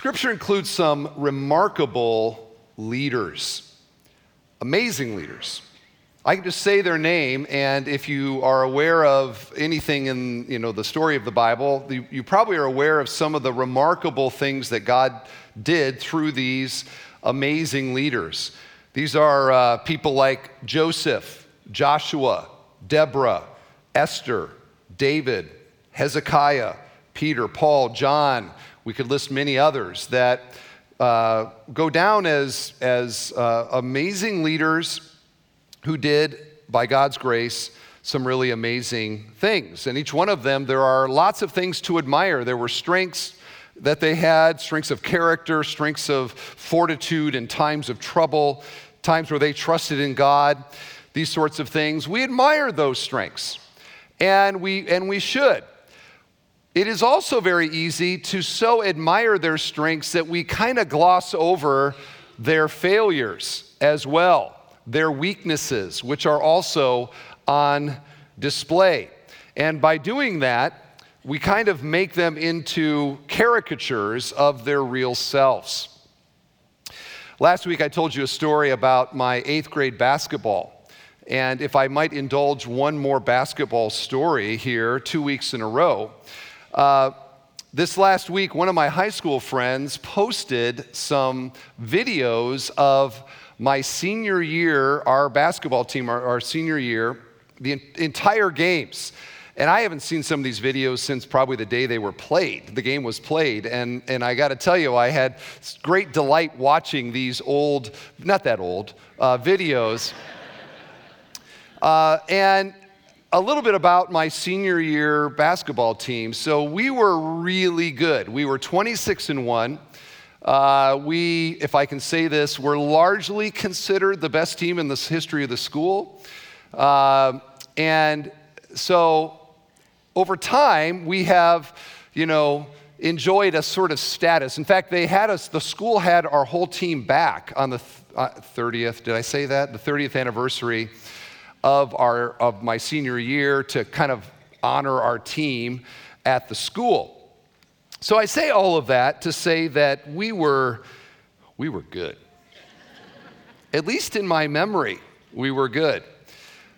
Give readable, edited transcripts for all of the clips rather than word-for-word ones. Scripture includes some remarkable leaders, amazing leaders. I can just say their name, and if you are aware of anything in the story of the Bible, you probably are aware of some of the remarkable things that God did through these amazing leaders. These are people like Joseph, Joshua, Deborah, Esther, David, Hezekiah, Peter, Paul, John. We could list many others that go down as amazing leaders who did, by God's grace, some really amazing things. And each one of them, there are lots of things to admire. There were strengths that they had, strengths of character, strengths of fortitude in times of trouble, times where they trusted in God, these sorts of things. We admire those strengths, and we should. It is also very easy to so admire their strengths that we kind of gloss over their failures as well, their weaknesses, which are also on display. And by doing that, we kind of make them into caricatures of their real selves. Last week, I told you a story about my 8th grade basketball. And if I might indulge one more basketball story here, 2 weeks in a row, this last week, one of my high school friends posted some videos of my senior year, our basketball team, our senior year, the entire games. And I haven't seen some of these videos since probably the day they were played. The game was played. And I got to tell you, I had great delight watching these old, not that old, videos. And a little bit about my senior year basketball team. So we were really good. We were 26-1. We, if I can say this, were largely considered the best team in the history of the school. And so over time, we have, enjoyed a sort of status. In fact, the school had our whole team back on the 30th, did I say that? The 30th anniversary of my senior year to kind of honor our team at the school. So I say all of that to say that we were good. At least in my memory, we were good.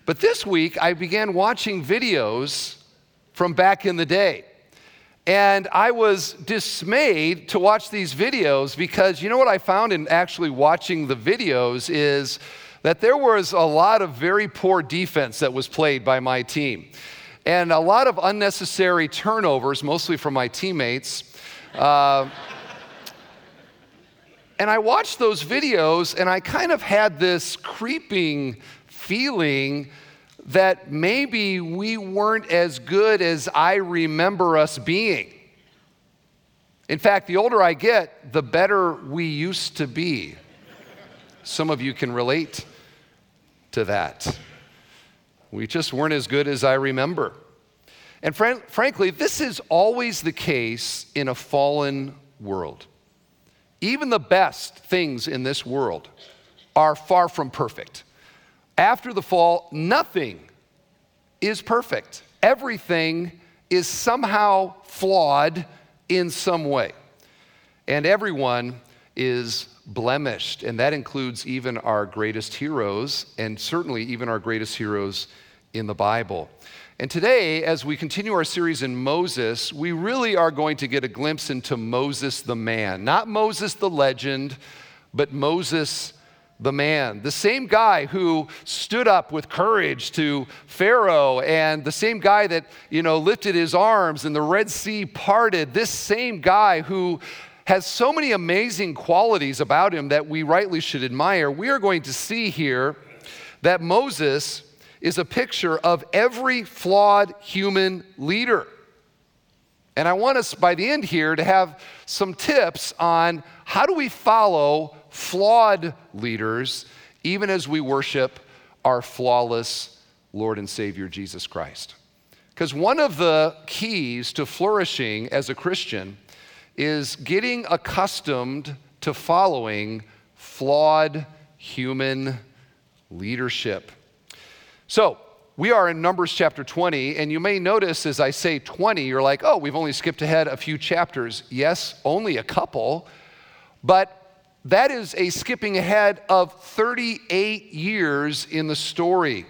But this week, I began watching videos from back in the day. And I was dismayed to watch these videos because you know what I found in actually watching the videos is that there was a lot of very poor defense that was played by my team. And a lot of unnecessary turnovers, mostly from my teammates. And I watched those videos, and I kind of had this creeping feeling that maybe we weren't as good as I remember us being. In fact, the older I get, the better we used to be. Some of you can relate to that. We just weren't as good as I remember. And frankly, this is always the case in a fallen world. Even the best things in this world are far from perfect. After the fall, nothing is perfect. Everything is somehow flawed in some way. And everyone is blemished, and that includes even our greatest heroes, and certainly even our greatest heroes in the Bible. And today, as we continue our series in Moses, we really are going to get a glimpse into Moses the man. Not Moses the legend, but Moses the man. The same guy who stood up with courage to Pharaoh, and the same guy that, lifted his arms and the Red Sea parted. This same guy who has so many amazing qualities about him that we rightly should admire. We are going to see here that Moses is a picture of every flawed human leader. And I want us by the end here to have some tips on how do we follow flawed leaders even as we worship our flawless Lord and Savior Jesus Christ. Because one of the keys to flourishing as a Christian is getting accustomed to following flawed human leadership. So we are in Numbers chapter 20, and you may notice as I say 20, you're like, oh, we've only skipped ahead a few chapters. Yes, only a couple, but that is a skipping ahead of 38 years in the story.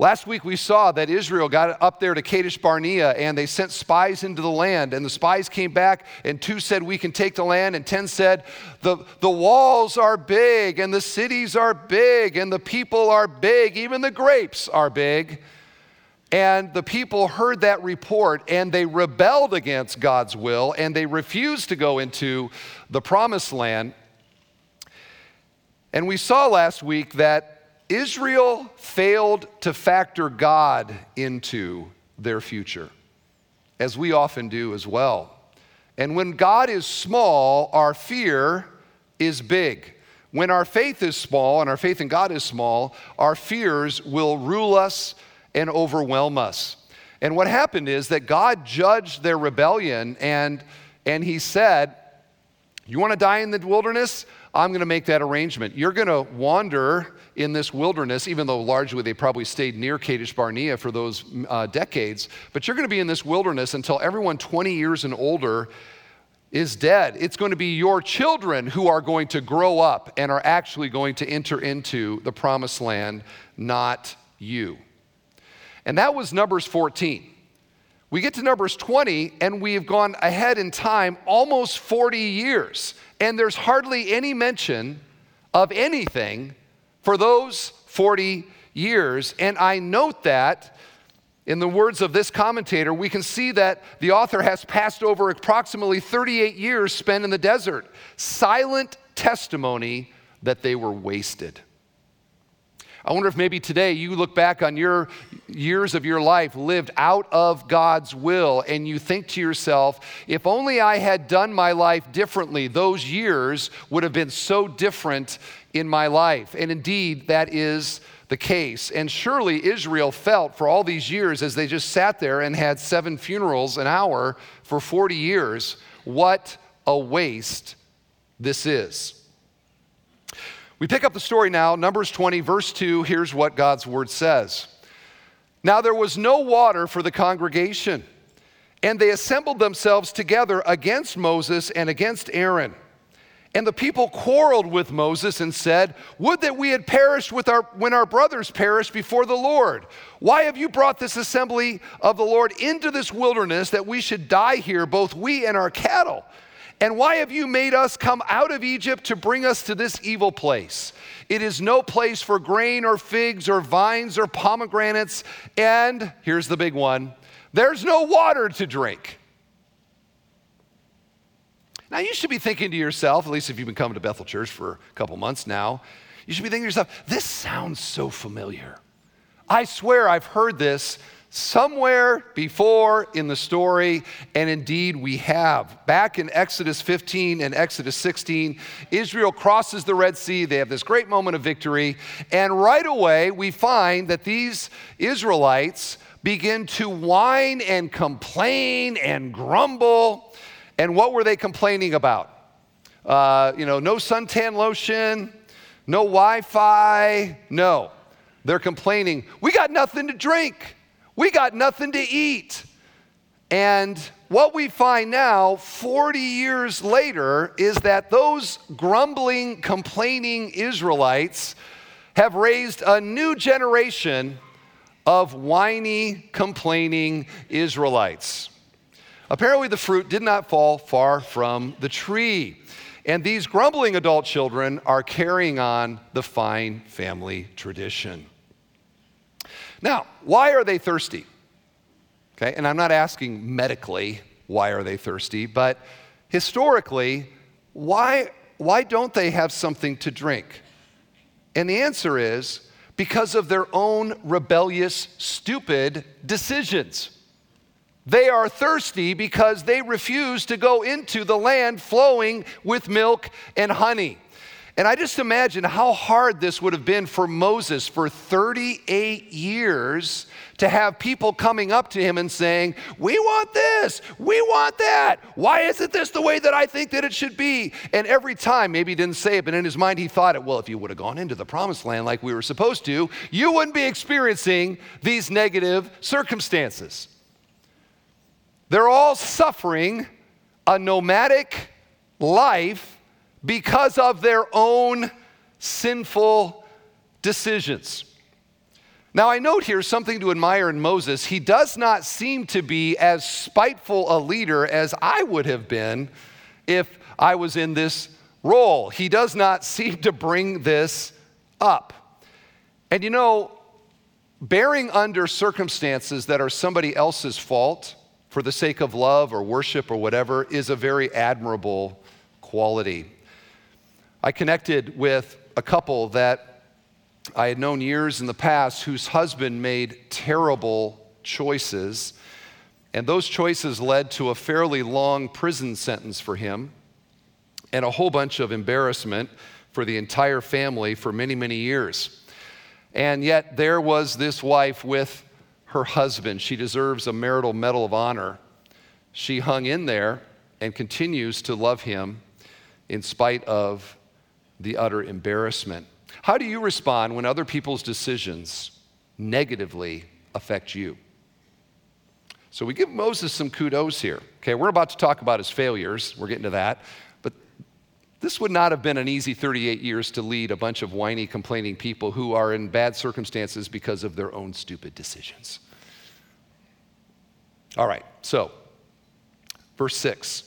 Last week we saw that Israel got up there to Kadesh Barnea and they sent spies into the land, and the spies came back and 2 said, we can take the land, and 10 said, the walls are big and the cities are big and the people are big, even the grapes are big. And the people heard that report and they rebelled against God's will and they refused to go into the promised land. And we saw last week that Israel failed to factor God into their future, as we often do as well. And when God is small, our fear is big. When our faith is small and our faith in God is small, our fears will rule us and overwhelm us. And what happened is that God judged their rebellion, and he said, you want to die in the wilderness? I'm going to make that arrangement. You're going to wander in this wilderness, even though largely they probably stayed near Kadesh Barnea for those decades, but you're going to be in this wilderness until everyone 20 years and older is dead. It's going to be your children who are going to grow up and are actually going to enter into the promised land, not you. And that was Numbers 14. We get to Numbers 20, and we've gone ahead in time almost 40 years, and there's hardly any mention of anything for those 40 years. And I note that, in the words of this commentator, we can see that the author has passed over approximately 38 years spent in the desert, silent testimony that they were wasted. I wonder if maybe today you look back on your years of your life lived out of God's will, and you think to yourself, if only I had done my life differently, those years would have been so different in my life. And indeed, that is the case. And surely Israel felt for all these years, as they just sat there and had 7 funerals an hour for 40 years, what a waste this is. We pick up the story now, Numbers 20, verse 2. Here's what God's word says. Now there was no water for the congregation, and they assembled themselves together against Moses and against Aaron. And the people quarreled with Moses and said, would that we had perished when our brothers perished before the Lord. Why have you brought this assembly of the Lord into this wilderness that we should die here, both we and our cattle? And why have you made us come out of Egypt to bring us to this evil place? It is no place for grain or figs or vines or pomegranates. And here's the big one, there's no water to drink. Now you should be thinking to yourself, at least if you've been coming to Bethel Church for a couple months now, you should be thinking to yourself, this sounds so familiar. I swear I've heard this somewhere before in the story, and indeed we have. Back in Exodus 15 and Exodus 16, Israel crosses the Red Sea. They have this great moment of victory, and right away we find that these Israelites begin to whine and complain and grumble. And what were they complaining about? No suntan lotion, no Wi-Fi, no. They're complaining, we got nothing to drink. We got nothing to eat. And what we find now, 40 years later, is that those grumbling, complaining Israelites have raised a new generation of whiny, complaining Israelites. Apparently, the fruit did not fall far from the tree. And these grumbling adult children are carrying on the fine family tradition. Now, why are they thirsty? Okay, and I'm not asking medically why are they thirsty, but historically, why don't they have something to drink? And the answer is because of their own rebellious, stupid decisions. They are thirsty because they refuse to go into the land flowing with milk and honey. And I just imagine how hard this would have been for Moses for 38 years to have people coming up to him and saying, we want this, we want that. Why isn't this the way that I think that it should be? And every time, maybe he didn't say it, but in his mind he thought it, well, if you would have gone into the promised land like we were supposed to, you wouldn't be experiencing these negative circumstances. They're all suffering a nomadic life because of their own sinful decisions. Now, I note here something to admire in Moses. He does not seem to be as spiteful a leader as I would have been if I was in this role. He does not seem to bring this up. And you know, bearing under circumstances that are somebody else's fault for the sake of love or worship or whatever is a very admirable quality. I connected with a couple that I had known years in the past whose husband made terrible choices, and those choices led to a fairly long prison sentence for him and a whole bunch of embarrassment for the entire family for many, many years. And yet there was this wife with her husband. She deserves a marital medal of honor. She hung in there and continues to love him in spite of the utter embarrassment. How do you respond when other people's decisions negatively affect you? So we give Moses some kudos here. Okay, we're about to talk about his failures. We're getting to that. But this would not have been an easy 38 years to lead a bunch of whiny, complaining people who are in bad circumstances because of their own stupid decisions. All right, so verse 6.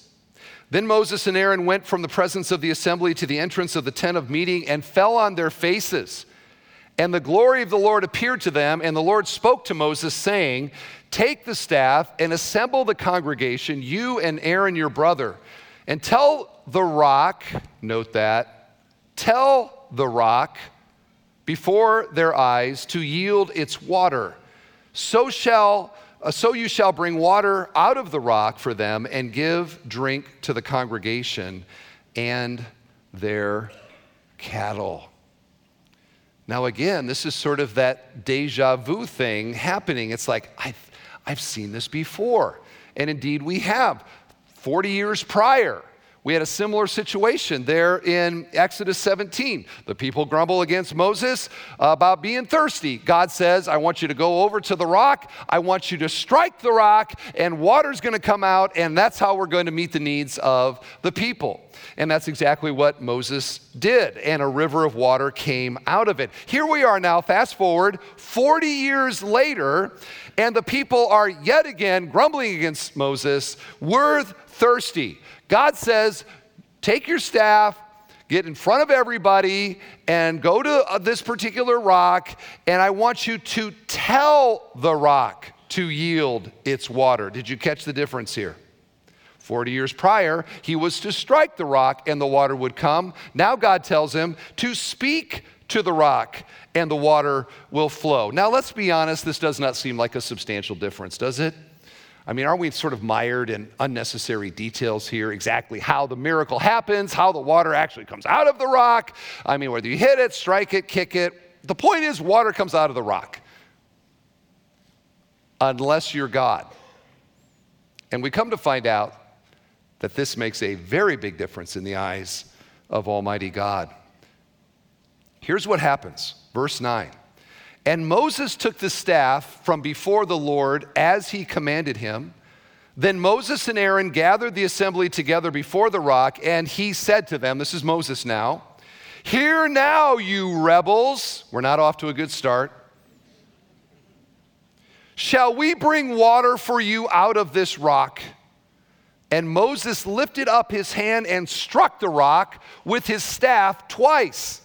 Then Moses and Aaron went from the presence of the assembly to the entrance of the tent of meeting and fell on their faces. And the glory of the Lord appeared to them, and the Lord spoke to Moses, saying, take the staff and assemble the congregation, you and Aaron your brother, and tell the rock, note that, tell the rock before their eyes to yield its water. So you shall bring water out of the rock for them and give drink to the congregation and their cattle. Now again, this is sort of that deja vu thing happening. It's like, I've seen this before. And indeed we have. 40 years prior, we had a similar situation there in Exodus 17. The people grumble against Moses about being thirsty. God says, I want you to go over to the rock. I want you to strike the rock, and water's going to come out, and that's how we're going to meet the needs of the people. And that's exactly what Moses did, and a river of water came out of it. Here we are now, fast forward, 40 years later, and the people are yet again grumbling against Moses. We're thirsty. God says, take your staff, get in front of everybody, and go to this particular rock, and I want you to tell the rock to yield its water. Did you catch the difference here? 40 years prior, he was to strike the rock, and the water would come. Now God tells him to speak to the rock, and the water will flow. Now, let's be honest, this does not seem like a substantial difference, does it? I mean, aren't we sort of mired in unnecessary details here? Exactly how the miracle happens, how the water actually comes out of the rock. I mean, whether you hit it, strike it, kick it. The point is, water comes out of the rock. Unless you're God. And we come to find out that this makes a very big difference in the eyes of Almighty God. Here's what happens, verse 9. And Moses took the staff from before the Lord as he commanded him. Then Moses and Aaron gathered the assembly together before the rock, and he said to them, this is Moses now, hear now, you rebels. We're not off to a good start. Shall we bring water for you out of this rock? And Moses lifted up his hand and struck the rock with his staff twice,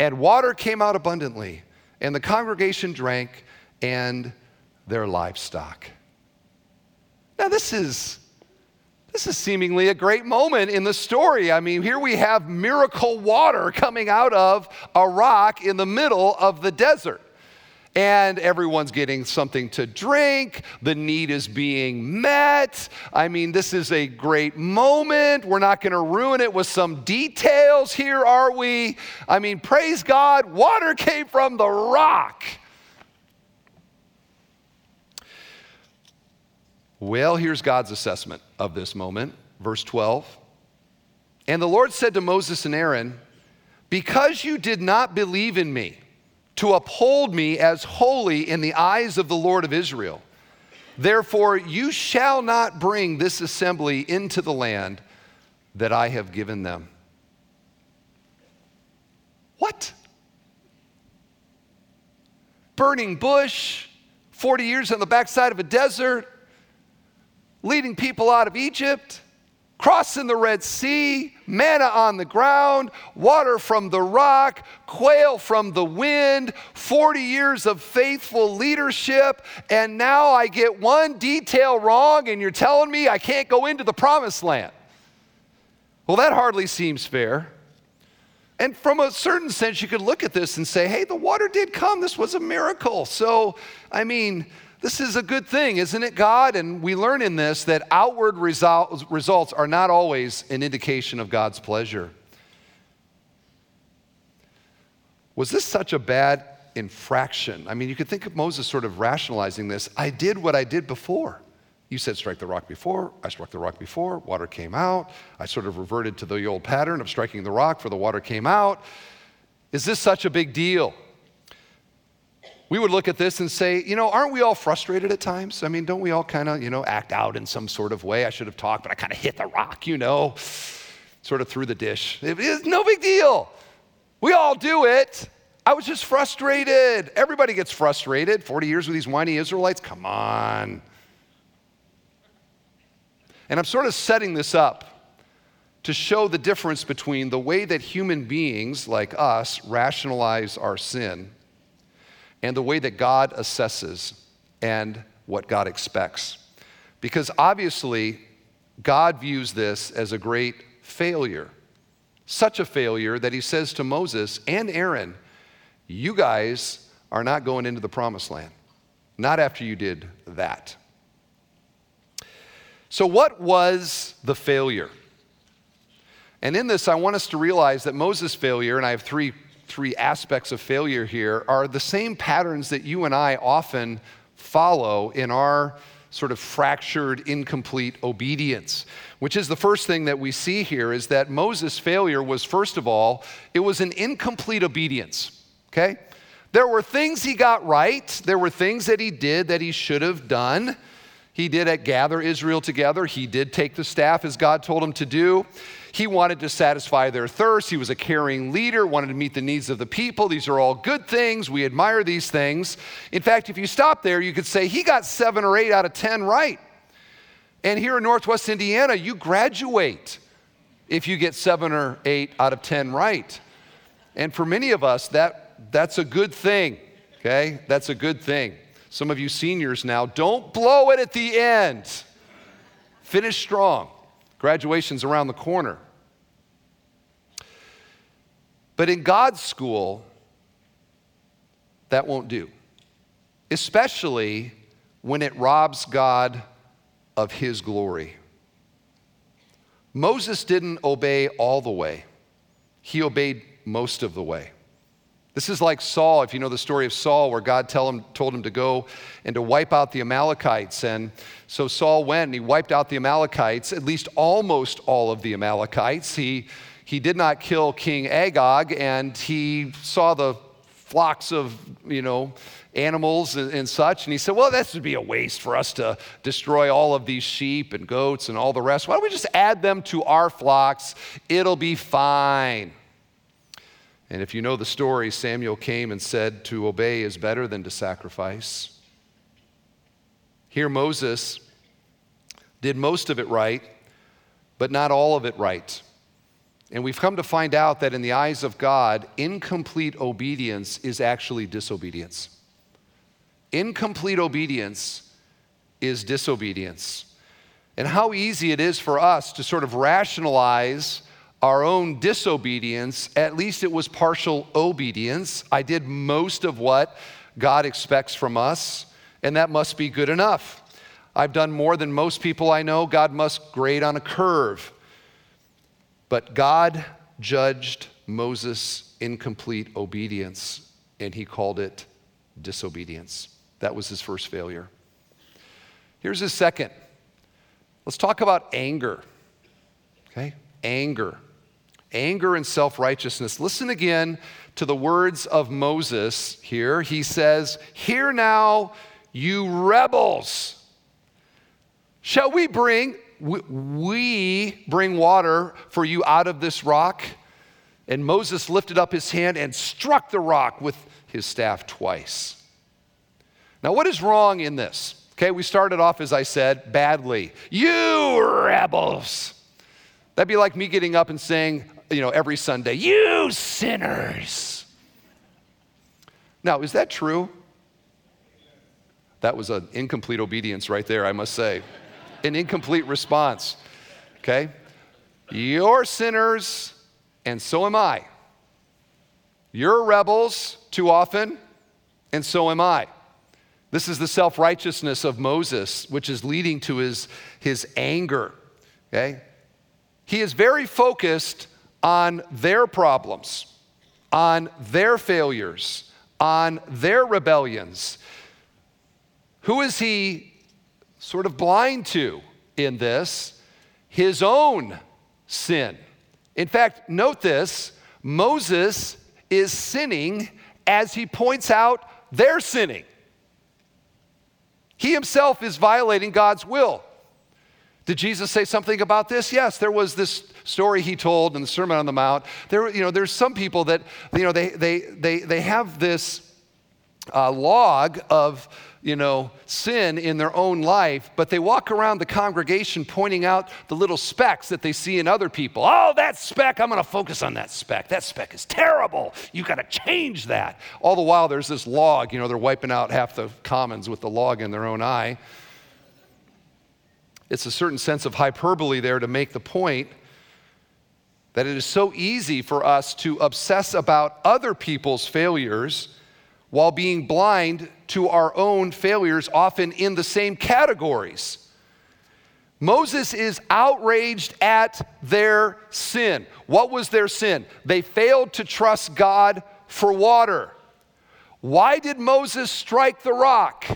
and water came out abundantly. And the congregation drank, and their livestock. Now this is seemingly a great moment in the story. I mean, here we have miracle water coming out of a rock in the middle of the desert. and everyone's getting something to drink. The need is being met. I mean, this is a great moment. We're not going to ruin it with some details here, are we? I mean, praise God, water came from the rock. Well, here's God's assessment of this moment. Verse 12, and the Lord said to Moses and Aaron, because you did not believe in me to uphold me as holy in the eyes of the Lord of Israel, therefore you shall not bring this assembly into the land that I have given them. What? Burning bush, 40 years on the backside of a desert, leading people out of Egypt, crossing the Red Sea, manna on the ground, water from the rock, quail from the wind, 40 years of faithful leadership, and now I get one detail wrong and you're telling me I can't go into the promised land. Well, that hardly seems fair. And from a certain sense, you could look at this and say, hey, the water did come. This was a miracle. So, I mean, this is a good thing, isn't it, God? And we learn in this that outward results are not always an indication of God's pleasure. Was this such a bad infraction? I mean, you could think of Moses sort of rationalizing this. I did what I did before. You said strike the rock before. I struck the rock before. Water came out. I sort of reverted to the old pattern of striking the rock for the water came out. Is this such a big deal? We would look at this and say, you know, aren't we all frustrated at times? I mean, don't we all kind of, you know, act out in some sort of way? I should have talked, but I kind of hit the rock, you know, sort of threw the dish. It's no big deal. We all do it. I was just frustrated. Everybody gets frustrated. 40 years with these whiny Israelites, come on. And I'm sort of setting this up to show the difference between the way that human beings like us rationalize our sin and the way that God assesses and what God expects. Because obviously, God views this as a great failure, such a failure that he says to Moses and Aaron, you guys are not going into the promised land, not after you did that. So what was the failure? And in this, I want us to realize that Moses' failure, and I have three aspects of failure here, are the same patterns that you and I often follow in our sort of fractured, incomplete obedience, which is the first thing that we see here is that Moses' failure was, first of all, it was an incomplete obedience, okay? There were things he got right. There were things that he did that he should have done. He did gather Israel together. He did take the staff as God told him to do. He wanted to satisfy their thirst. He was a caring leader, wanted to meet the needs of the people. These are all good things. We admire these things. In fact, if you stop there, you could say he got 7 or 8 out of 10 right. And here in Northwest Indiana, you graduate if you get 7 or 8 out of 10 right. And for many of us, that's a good thing, okay? That's a good thing. Some of you seniors now, don't blow it at the end. Finish strong. Graduation's around the corner. But in God's school, that won't do, especially when it robs God of his glory. Moses didn't obey all the way. He obeyed most of the way. This is like Saul, if you know the story of Saul, where God told him to go and to wipe out the Amalekites. And so Saul went and he wiped out the Amalekites, at least almost all of the Amalekites. He did not kill King Agag, and he saw the flocks of, you know, animals and such. And he said, well, this would be a waste for us to destroy all of these sheep and goats and all the rest. Why don't we just add them to our flocks? It'll be fine. And if you know the story, Samuel came and said, to obey is better than to sacrifice. Here Moses did most of it right, but not all of it right. And we've come to find out that in the eyes of God, incomplete obedience is actually disobedience. Incomplete obedience is disobedience. And how easy it is for us to sort of rationalize our own disobedience. At least it was partial obedience. I did most of what God expects from us, and that must be good enough. I've done more than most people I know. God must grade on a curve. But God judged Moses' incomplete obedience, and he called it disobedience. That was his first failure. Here's his second. Let's talk about anger, okay? Anger. Anger and self-righteousness. Listen again to the words of Moses here. He says, "Hear now, you rebels. Shall we bring water for you out of this rock?" And Moses lifted up his hand and struck the rock with his staff twice. Now, what is wrong in this? Okay, we started off, as I said, badly. You rebels. That'd be like me getting up and saying, every Sunday, you sinners. Now, is that true? That was an incomplete obedience right there, I must say. An incomplete response, okay? You're sinners, and so am I. You're rebels too often, and so am I. This is the self-righteousness of Moses, which is leading to his anger, okay? He is very focused on their problems, on their failures, on their rebellions. Who is he sort of blind to in this? His own sin. In fact, note this, Moses is sinning as he points out their sinning. He himself is violating God's will. Did Jesus say something about this? Yes, there was this story he told in the Sermon on the Mount. There's some people that they have this log of sin in their own life, but they walk around the congregation pointing out the little specks that they see in other people. Oh, that speck! I'm going to focus on that speck. That speck is terrible. You got to change that. All the while, there's this log. They're wiping out half the commons with the log in their own eye. It's a certain sense of hyperbole there to make the point that it is so easy for us to obsess about other people's failures while being blind to our own failures, often in the same categories. Moses is outraged at their sin. What was their sin? They failed to trust God for water. Why did Moses strike the rock?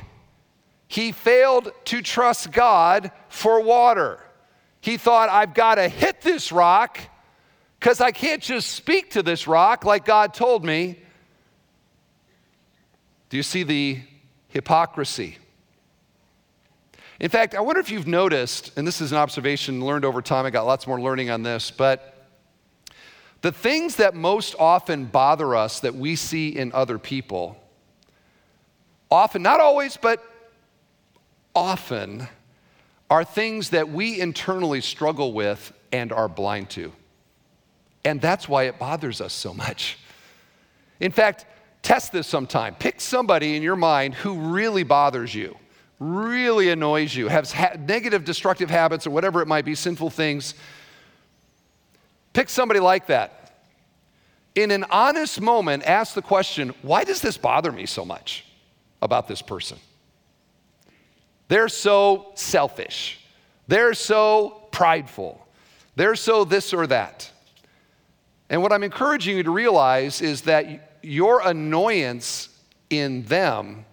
He failed to trust God for water. He thought, I've got to hit this rock because I can't just speak to this rock like God told me. Do you see the hypocrisy? In fact, I wonder if you've noticed, and this is an observation learned over time, I got lots more learning on this, but the things that most often bother us that we see in other people, often, not always, but often are things that we internally struggle with and are blind to. And that's why it bothers us so much. In fact, test this sometime. Pick somebody in your mind who really bothers you, really annoys you, has negative, destructive habits or whatever it might be, sinful things. Pick somebody like that. In an honest moment, ask the question, why does this bother me so much about this person? They're so selfish. They're so prideful. They're so this or that. And what I'm encouraging you to realize is that your annoyance in them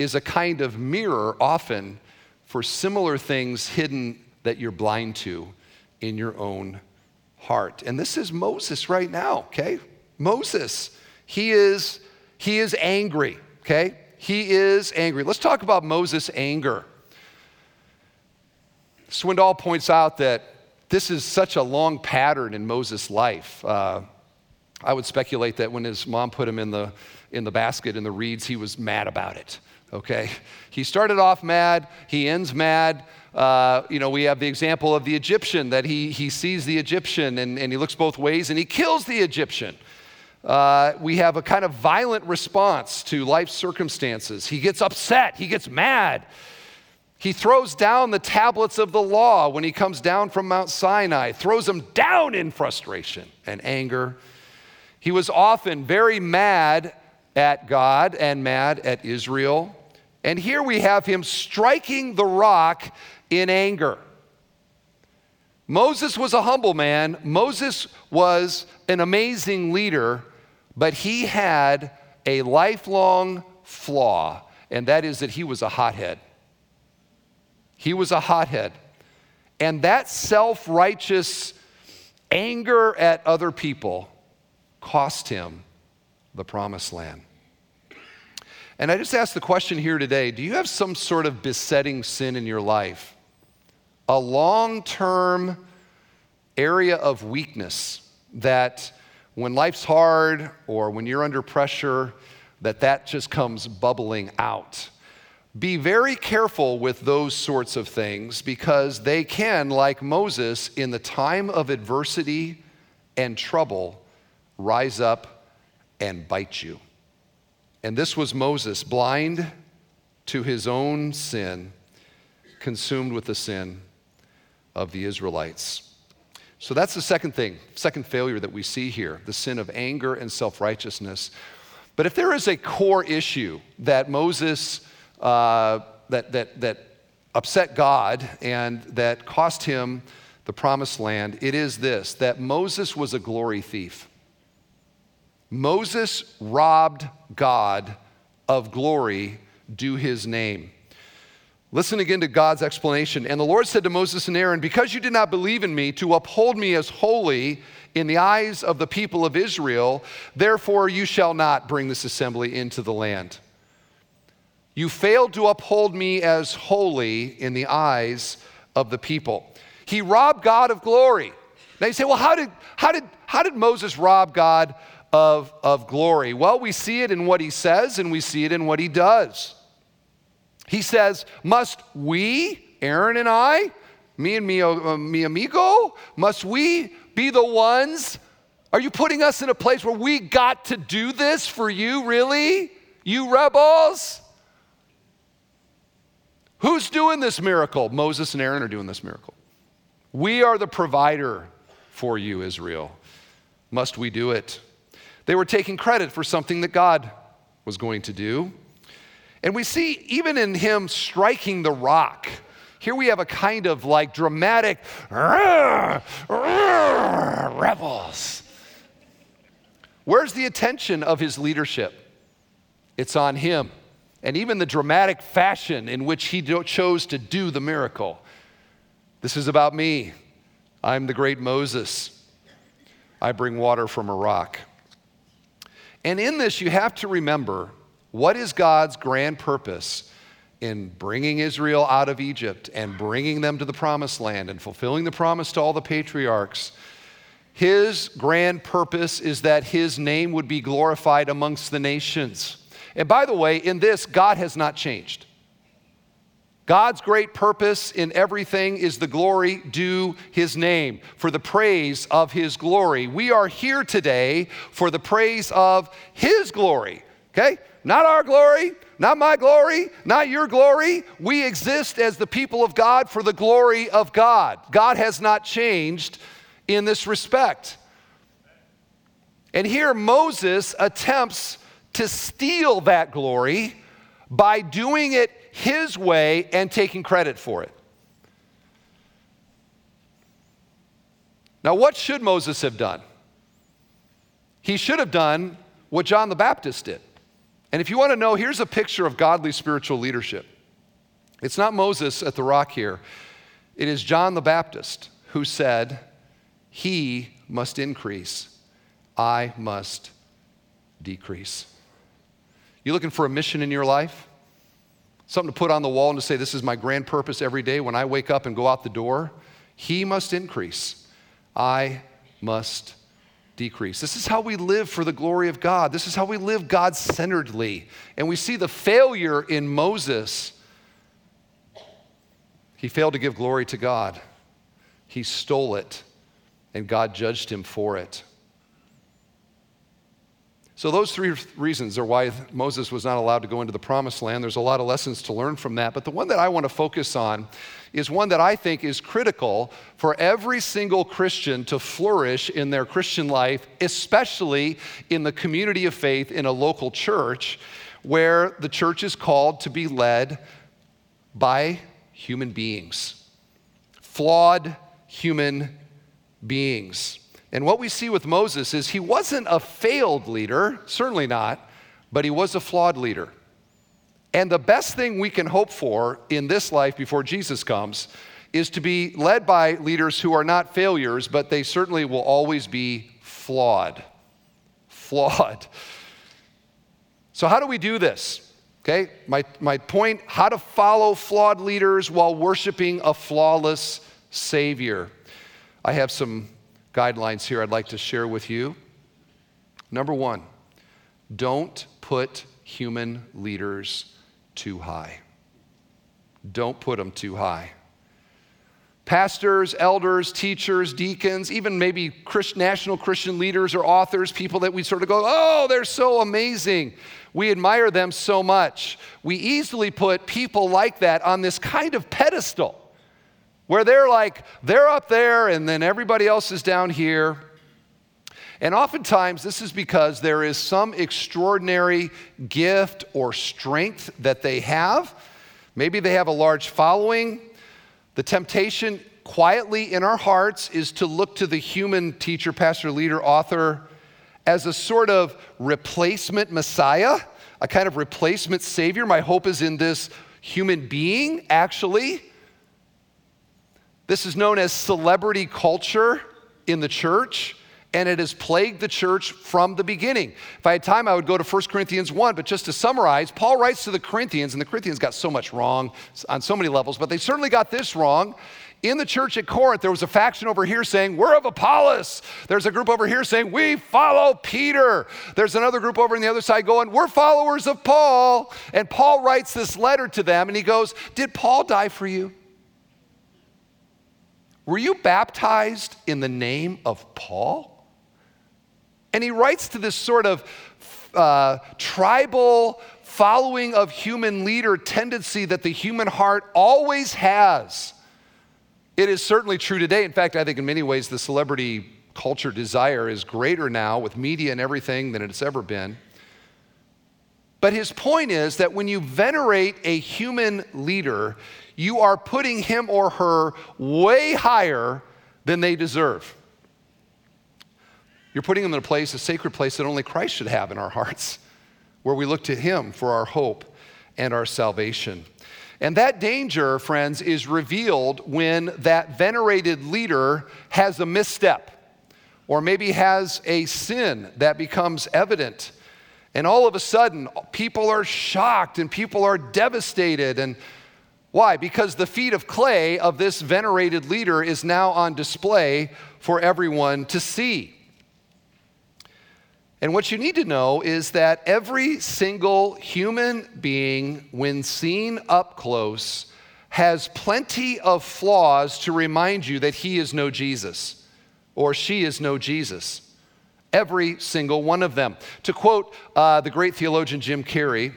is a kind of mirror often for similar things hidden that you're blind to in your own heart. And this is Moses right now, okay? Moses, he is angry, okay? He is angry. Let's talk about Moses' anger. Swindoll points out that this is such a long pattern in Moses' life. I would speculate that when his mom put him in the basket in the reeds, he was mad about it, okay? He started off mad. He ends mad. We have the example of the Egyptian, that he sees the Egyptian and he looks both ways and he kills the Egyptian. We have a kind of violent response to life's circumstances. He gets upset. He gets mad. He throws down the tablets of the law when he comes down from Mount Sinai, throws them down in frustration and anger. He was often very mad at God and mad at Israel. And here we have him striking the rock in anger. Moses was a humble man. Moses was an amazing leader, but he had a lifelong flaw, and that is that he was a hothead. He was a hothead. And that self-righteous anger at other people cost him the promised land. And I just ask the question here today, do you have some sort of besetting sin in your life? A long-term area of weakness that when life's hard or when you're under pressure, that just comes bubbling out. Be very careful with those sorts of things because they can, like Moses, in the time of adversity and trouble, rise up and bite you. And this was Moses, blind to his own sin, consumed with the sin of the Israelites. So that's the second thing, second failure that we see here, the sin of anger and self-righteousness. But if there is a core issue that Moses that upset God and that cost him the promised land, it is this, that Moses was a glory thief. Moses robbed God of glory due his name. Listen again to God's explanation. And the Lord said to Moses and Aaron, because you did not believe in me to uphold me as holy in the eyes of the people of Israel, therefore you shall not bring this assembly into the land. You failed to uphold me as holy in the eyes of the people. He robbed God of glory. Now you say, well, how did Moses rob God of glory? Well, we see it in what he says and we see it in what he does. He says, must we, Aaron and I, me and mi amigo, must we be the ones? Are you putting us in a place where we got to do this for you, really? You rebels? Who's doing this miracle? Moses and Aaron are doing this miracle. We are the provider for you, Israel. Must we do it? They were taking credit for something that God was going to do. And we see even in him striking the rock, here we have a kind of like dramatic, rebels. Where's the attention of his leadership? It's on him. And even the dramatic fashion in which he chose to do the miracle. This is about me. I'm the great Moses. I bring water from a rock. And in this, you have to remember, what is God's grand purpose in bringing Israel out of Egypt and bringing them to the promised land and fulfilling the promise to all the patriarchs? His grand purpose is that his name would be glorified amongst the nations. And by the way, in this, God has not changed. God's great purpose in everything is the glory due his name, for the praise of his glory. We are here today for the praise of his glory, okay? Not our glory, not my glory, not your glory. We exist as the people of God for the glory of God. God has not changed in this respect. And here Moses attempts to steal that glory by doing it his way and taking credit for it. Now, what should Moses have done? He should have done what John the Baptist did. And if you want to know, here's a picture of godly spiritual leadership. It's not Moses at the rock here. It is John the Baptist who said, "He must increase, I must decrease." You looking for a mission in your life? Something to put on the wall and to say, this is my grand purpose every day when I wake up and go out the door? He must increase. I must decrease. This is how we live for the glory of God. This is how we live God-centeredly. And we see the failure in Moses. He failed to give glory to God. He stole it, and God judged him for it. So those three reasons are why Moses was not allowed to go into the promised land. There's a lot of lessons to learn from that. But the one that I want to focus on is one that I think is critical for every single Christian to flourish in their Christian life, especially in the community of faith in a local church where the church is called to be led by human beings, flawed human beings. And what we see with Moses is he wasn't a failed leader, certainly not, but he was a flawed leader. And the best thing we can hope for in this life before Jesus comes is to be led by leaders who are not failures, but they certainly will always be flawed. Flawed. So how do we do this? Okay, my point, how to follow flawed leaders while worshiping a flawless Savior. I have some guidelines here I'd like to share with you. Number one, don't put human leaders too high. Don't put them too high. Pastors, elders, teachers, deacons, even maybe national Christian leaders or authors, people that we sort of go, oh, they're so amazing. We admire them so much. We easily put people like that on this kind of pedestal, where they're up there and then everybody else is down here. And oftentimes this is because there is some extraordinary gift or strength that they have. Maybe they have a large following. The temptation quietly in our hearts is to look to the human teacher, pastor, leader, author as a sort of replacement Messiah, a kind of replacement Savior. My hope is in this human being, actually. This is known as celebrity culture in the church, and it has plagued the church from the beginning. If I had time, I would go to 1 Corinthians 1, but just to summarize, Paul writes to the Corinthians, and the Corinthians got so much wrong on so many levels, but they certainly got this wrong. In the church at Corinth, there was a faction over here saying, we're of Apollos. There's a group over here saying, we follow Peter. There's another group over on the other side going, we're followers of Paul. And Paul writes this letter to them, and he goes, did Paul die for you? Were you baptized in the name of Paul? And he writes to this sort of tribal following of human leader tendency that the human heart always has. It is certainly true today. In fact, I think in many ways the celebrity culture desire is greater now with media and everything than it's ever been. But his point is that when you venerate a human leader, you are putting him or her way higher than they deserve. You're putting them in a place, a sacred place that only Christ should have in our hearts, where we look to him for our hope and our salvation. And that danger, friends, is revealed when that venerated leader has a misstep or maybe has a sin that becomes evident. And all of a sudden, people are shocked and people are devastated. And why? Because the feet of clay of this venerated leader is now on display for everyone to see. And what you need to know is that every single human being, when seen up close, has plenty of flaws to remind you that he is no Jesus or she is no Jesus. Every single one of them. To quote the great theologian Jim Carrey,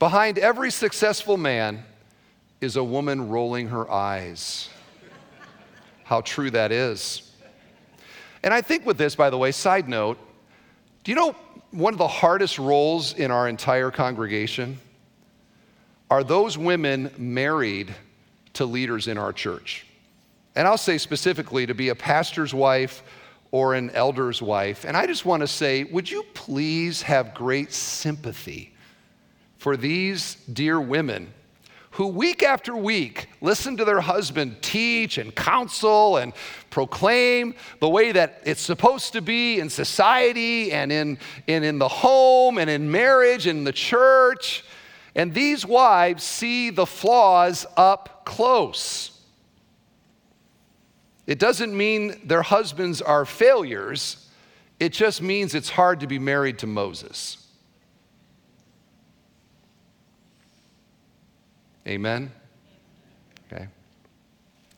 behind every successful man is a woman rolling her eyes. How true that is. And I think with this, by the way, side note, do you know one of the hardest roles in our entire congregation are those women married to leaders in our church? And I'll say specifically to be a pastor's wife or an elder's wife. And I just want to say, would you please have great sympathy for these dear women who week after week listen to their husband teach and counsel and proclaim the way that it's supposed to be in society and in the home and in marriage and the church. And these wives see the flaws up close. It doesn't mean their husbands are failures. It just means it's hard to be married to Moses. Amen? Okay.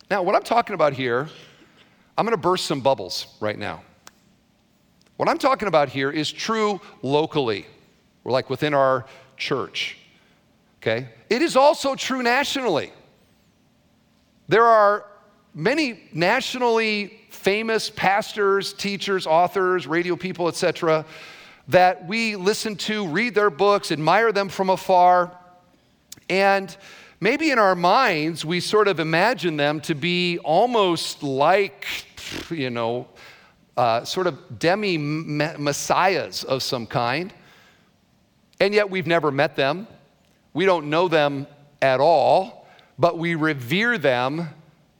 Now, what I'm talking about here, I'm going to burst some bubbles right now. What I'm talking about here is true locally, or like within our church, okay? It is also true nationally. There are many nationally famous pastors, teachers, authors, radio people, etc., that we listen to, read their books, admire them from afar, and maybe in our minds we sort of imagine them to be almost like, you know, sort of demi-messiahs of some kind, and yet we've never met them. We don't know them at all, but we revere them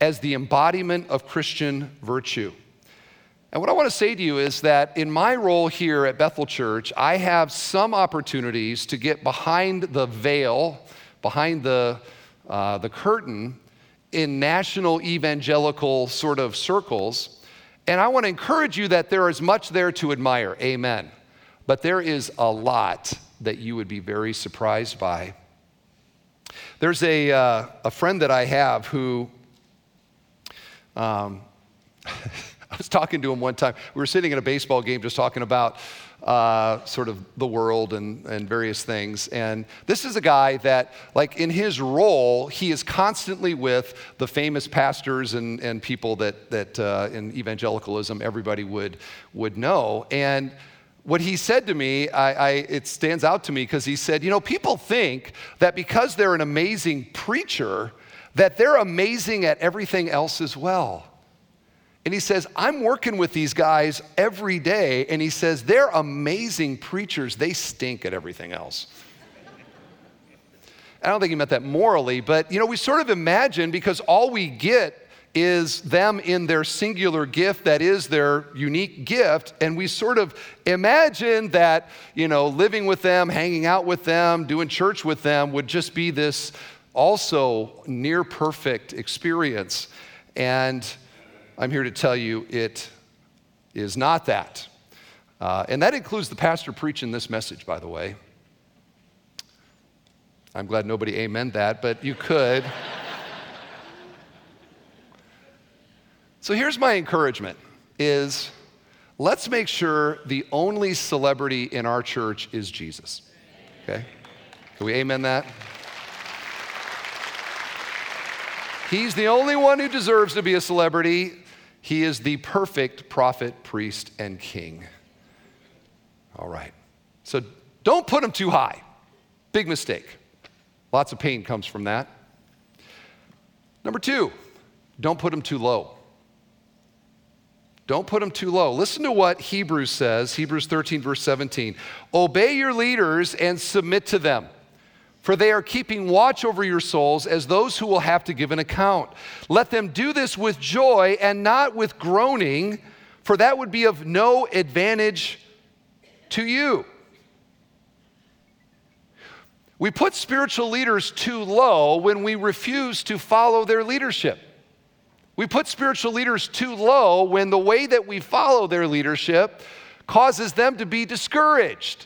as the embodiment of Christian virtue. And what I want to say to you is that in my role here at Bethel Church, I have some opportunities to get behind the veil, behind the curtain in national evangelical sort of circles. And I want to encourage you that there is much there to admire, amen. But there is a lot that you would be very surprised by. There's a friend that I have who, I was talking to him one time. We were sitting at a baseball game just talking about sort of the world and various things. And this is a guy that, like in his role, he is constantly with the famous pastors and people that in evangelicalism everybody would know. And what he said to me, it stands out to me because he said, you know, people think that because they're an amazing preacher, that they're amazing at everything else as well. And he says, I'm working with these guys every day, and he says, they're amazing preachers. They stink at everything else. I don't think he meant that morally, but, you know, we sort of imagine because all we get is them in their singular gift that is their unique gift, and we sort of imagine that, you know, living with them, hanging out with them, doing church with them would just be this also near perfect experience. And I'm here to tell you it is not that. And that includes the pastor preaching this message, by the way. I'm glad nobody amened that, but you could. So here's my encouragement is let's make sure the only celebrity in our church is Jesus. Okay? Can we amen that? He's the only one who deserves to be a celebrity. He is the perfect prophet, priest, and king. All right. So don't put him too high. Big mistake. Lots of pain comes from that. Number two, don't put him too low. Don't put him too low. Listen to what Hebrews says, Hebrews 13, verse 17. Obey your leaders and submit to them, for they are keeping watch over your souls as those who will have to give an account. Let them do this with joy and not with groaning, for that would be of no advantage to you. We put spiritual leaders too low when we refuse to follow their leadership. We put spiritual leaders too low when the way that we follow their leadership causes them to be discouraged.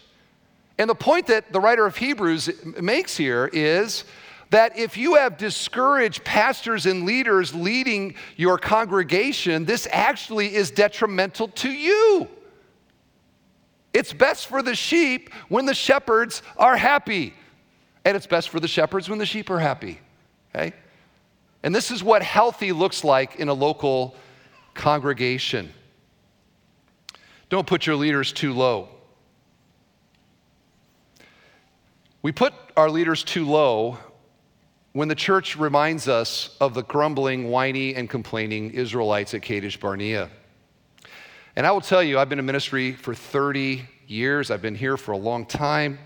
And the point that the writer of Hebrews makes here is that if you have discouraged pastors and leaders leading your congregation, this actually is detrimental to you. It's best for the sheep when the shepherds are happy. And it's best for the shepherds when the sheep are happy. Okay? And this is what healthy looks like in a local congregation. Don't put your leaders too low. We put our leaders too low when the church reminds us of the grumbling, whiny, and complaining Israelites at Kadesh Barnea. And I will tell you, I've been in ministry for 30 years. I've been here for a long time.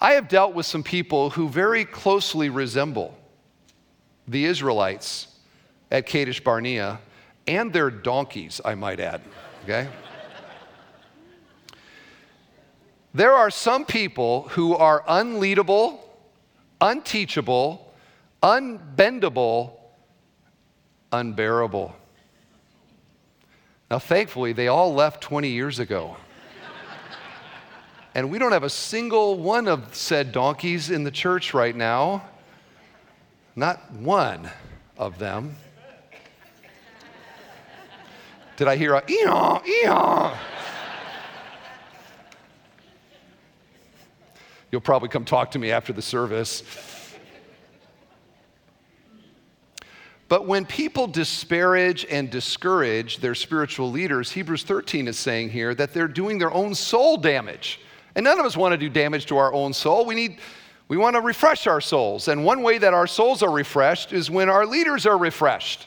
I have dealt with some people who very closely resemble the Israelites at Kadesh Barnea and their donkeys, I might add, okay? There are some people who are unleadable, unteachable, unbendable, unbearable. Now, thankfully, they all left 20 years ago. And we don't have a single one of said donkeys in the church right now. Not one of them. Did I hear a ee-haw? You'll probably come talk to me after the service. But when people disparage and discourage their spiritual leaders, Hebrews 13 is saying here that they're doing their own soul damage. And none of us want to do damage to our own soul. We want to refresh our souls. And one way that our souls are refreshed is when our leaders are refreshed.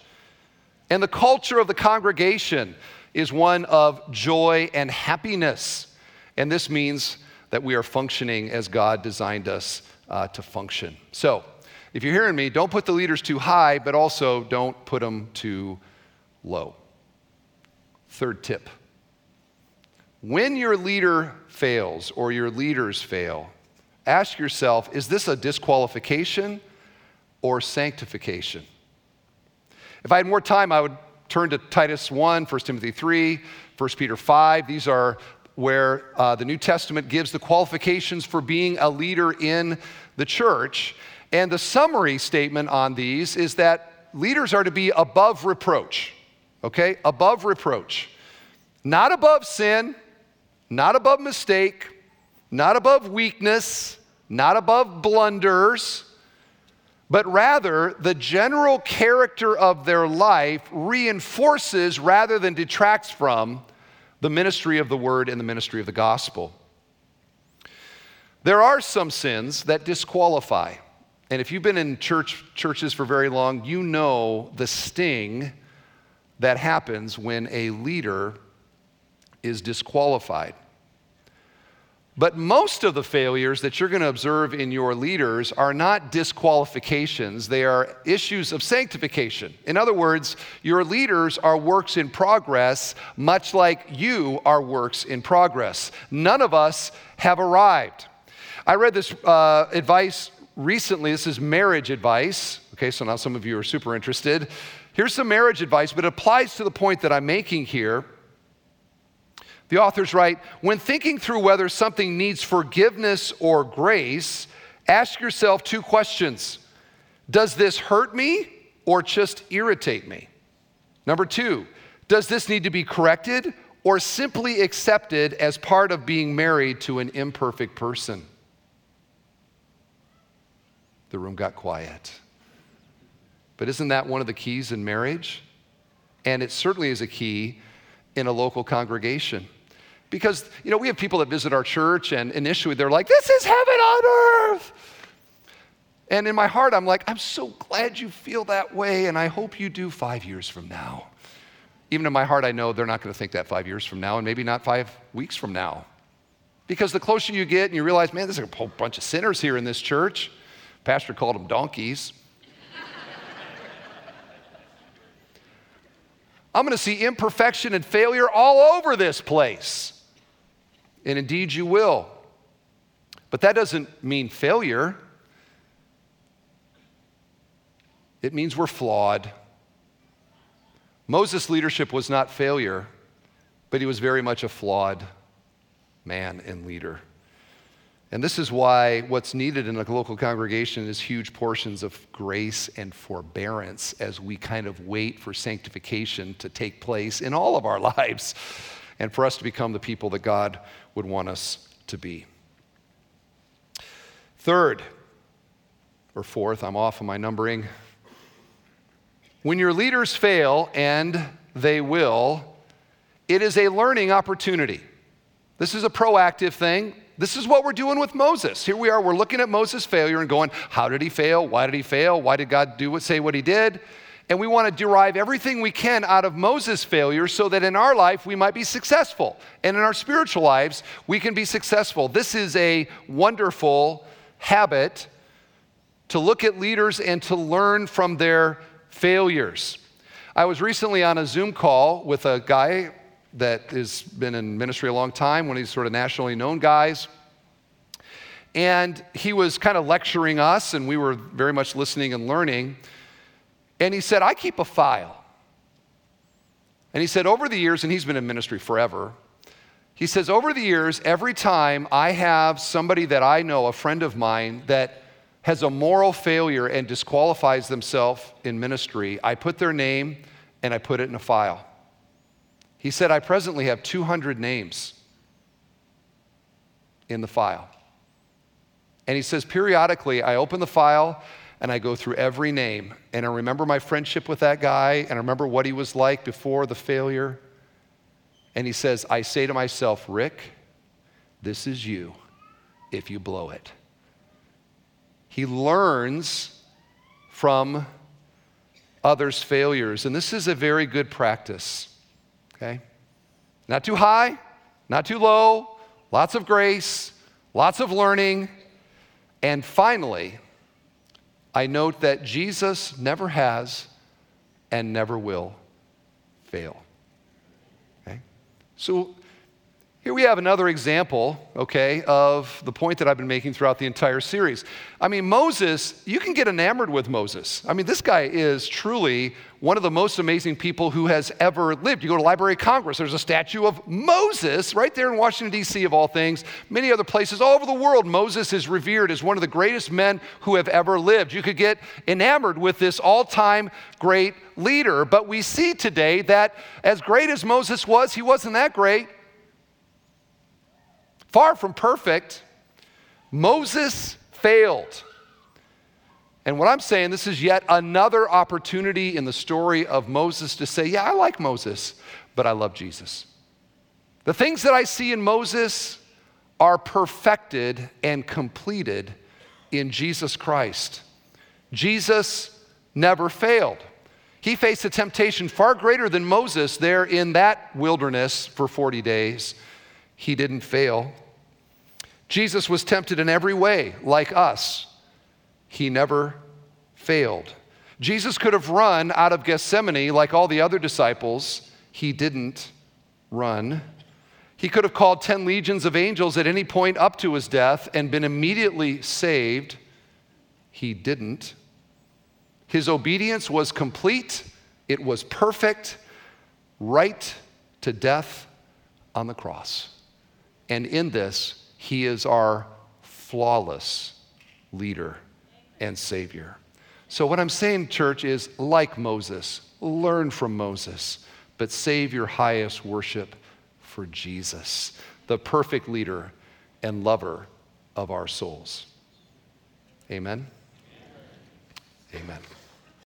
And the culture of the congregation is one of joy and happiness. And this means that we are functioning as God designed us to function. So, if you're hearing me, don't put the leaders too high, but also don't put them too low. Third tip. When your leader fails or your leaders fail, ask yourself, is this a disqualification or sanctification? If I had more time, I would turn to Titus 1, 1 Timothy 3, 1 Peter 5. These are where the New Testament gives the qualifications for being a leader in the church. And the summary statement on these is that leaders are to be above reproach, okay? Above reproach. Not above sin, not above mistake, not above weakness, not above blunders, but rather the general character of their life reinforces rather than detracts from the ministry of the word and the ministry of the gospel. There are some sins that disqualify. And if you've been in churches for very long, you know the sting that happens when a leader is disqualified. But most of the failures that you're going to observe in your leaders are not disqualifications. They are issues of sanctification. In other words, your leaders are works in progress, much like you are works in progress. None of us have arrived. I read this advice recently. This is marriage advice. Okay, so now some of you are super interested. Here's some marriage advice, but it applies to the point that I'm making here. The authors write, when thinking through whether something needs forgiveness or grace, ask yourself two questions. Does this hurt me or just irritate me? Number two, does this need to be corrected or simply accepted as part of being married to an imperfect person? The room got quiet. But isn't that one of the keys in marriage? And it certainly is a key in a local congregation. Because, you know, we have people that visit our church and initially they're like, this is heaven on earth. And in my heart, I'm like, I'm so glad you feel that way and I hope you do 5 years from now. Even in my heart, I know they're not going to think that 5 years from now and maybe not 5 weeks from now. Because the closer you get and you realize, man, there's a whole bunch of sinners here in this church. Pastor called them donkeys. I'm going to see imperfection and failure all over this place. And indeed you will. But that doesn't mean failure. It means we're flawed. Moses' leadership was not failure, but he was very much a flawed man and leader. And this is why what's needed in a local congregation is huge portions of grace and forbearance as we kind of wait for sanctification to take place in all of our lives and for us to become the people that God would want us to be. Third, or fourth, I'm off on my numbering. When your leaders fail, and they will, it is a learning opportunity. This is a proactive thing. This is what we're doing with Moses. Here we are, we're looking at Moses' failure and going, how did he fail? Why did he fail? Why did God say what he did? And we want to derive everything we can out of Moses' failure so that in our life we might be successful. And in our spiritual lives, we can be successful. This is a wonderful habit to look at leaders and to learn from their failures. I was recently on a Zoom call with a guy that has been in ministry a long time, one of these sort of nationally known guys. And he was kind of lecturing us, and we were very much listening and learning. And he said, I keep a file. And he said, over the years, and he's been in ministry forever, he says, over the years, every time I have somebody that I know, a friend of mine, that has a moral failure and disqualifies themselves in ministry, I put their name and I put it in a file. He said, I presently have 200 names in the file. And he says, periodically, I open the file and I go through every name. And I remember my friendship with that guy, and I remember what he was like before the failure. And he says, I say to myself, Rick, this is you if you blow it. He learns from others' failures. And this is a very good practice, okay? Not too high, not too low, lots of grace, lots of learning. And finally, I note that Jesus never has and never will fail. Okay? So here we have another example, okay, of the point that I've been making throughout the entire series. I mean, Moses, you can get enamored with Moses. I mean, this guy is truly one of the most amazing people who has ever lived. You go to Library of Congress, there's a statue of Moses right there in Washington, D.C., of all things. Many other places all over the world, Moses is revered as one of the greatest men who have ever lived. You could get enamored with this all-time great leader, but we see today that as great as Moses was, he wasn't that great. Far from perfect, Moses failed. And what I'm saying, this is yet another opportunity in the story of Moses to say, yeah, I like Moses, but I love Jesus. The things that I see in Moses are perfected and completed in Jesus Christ. Jesus never failed. He faced a temptation far greater than Moses there in that wilderness for 40 days. He didn't fail. Jesus was tempted in every way, like us. He never failed. Jesus could have run out of Gethsemane like all the other disciples. He didn't run. He could have called 10 legions of angels at any point up to his death and been immediately saved. He didn't. His obedience was complete. It was perfect, right to death on the cross. And in this, he is our flawless leader and Savior. So what I'm saying, church, is like Moses, learn from Moses, but save your highest worship for Jesus, the perfect leader and lover of our souls. Amen? Amen.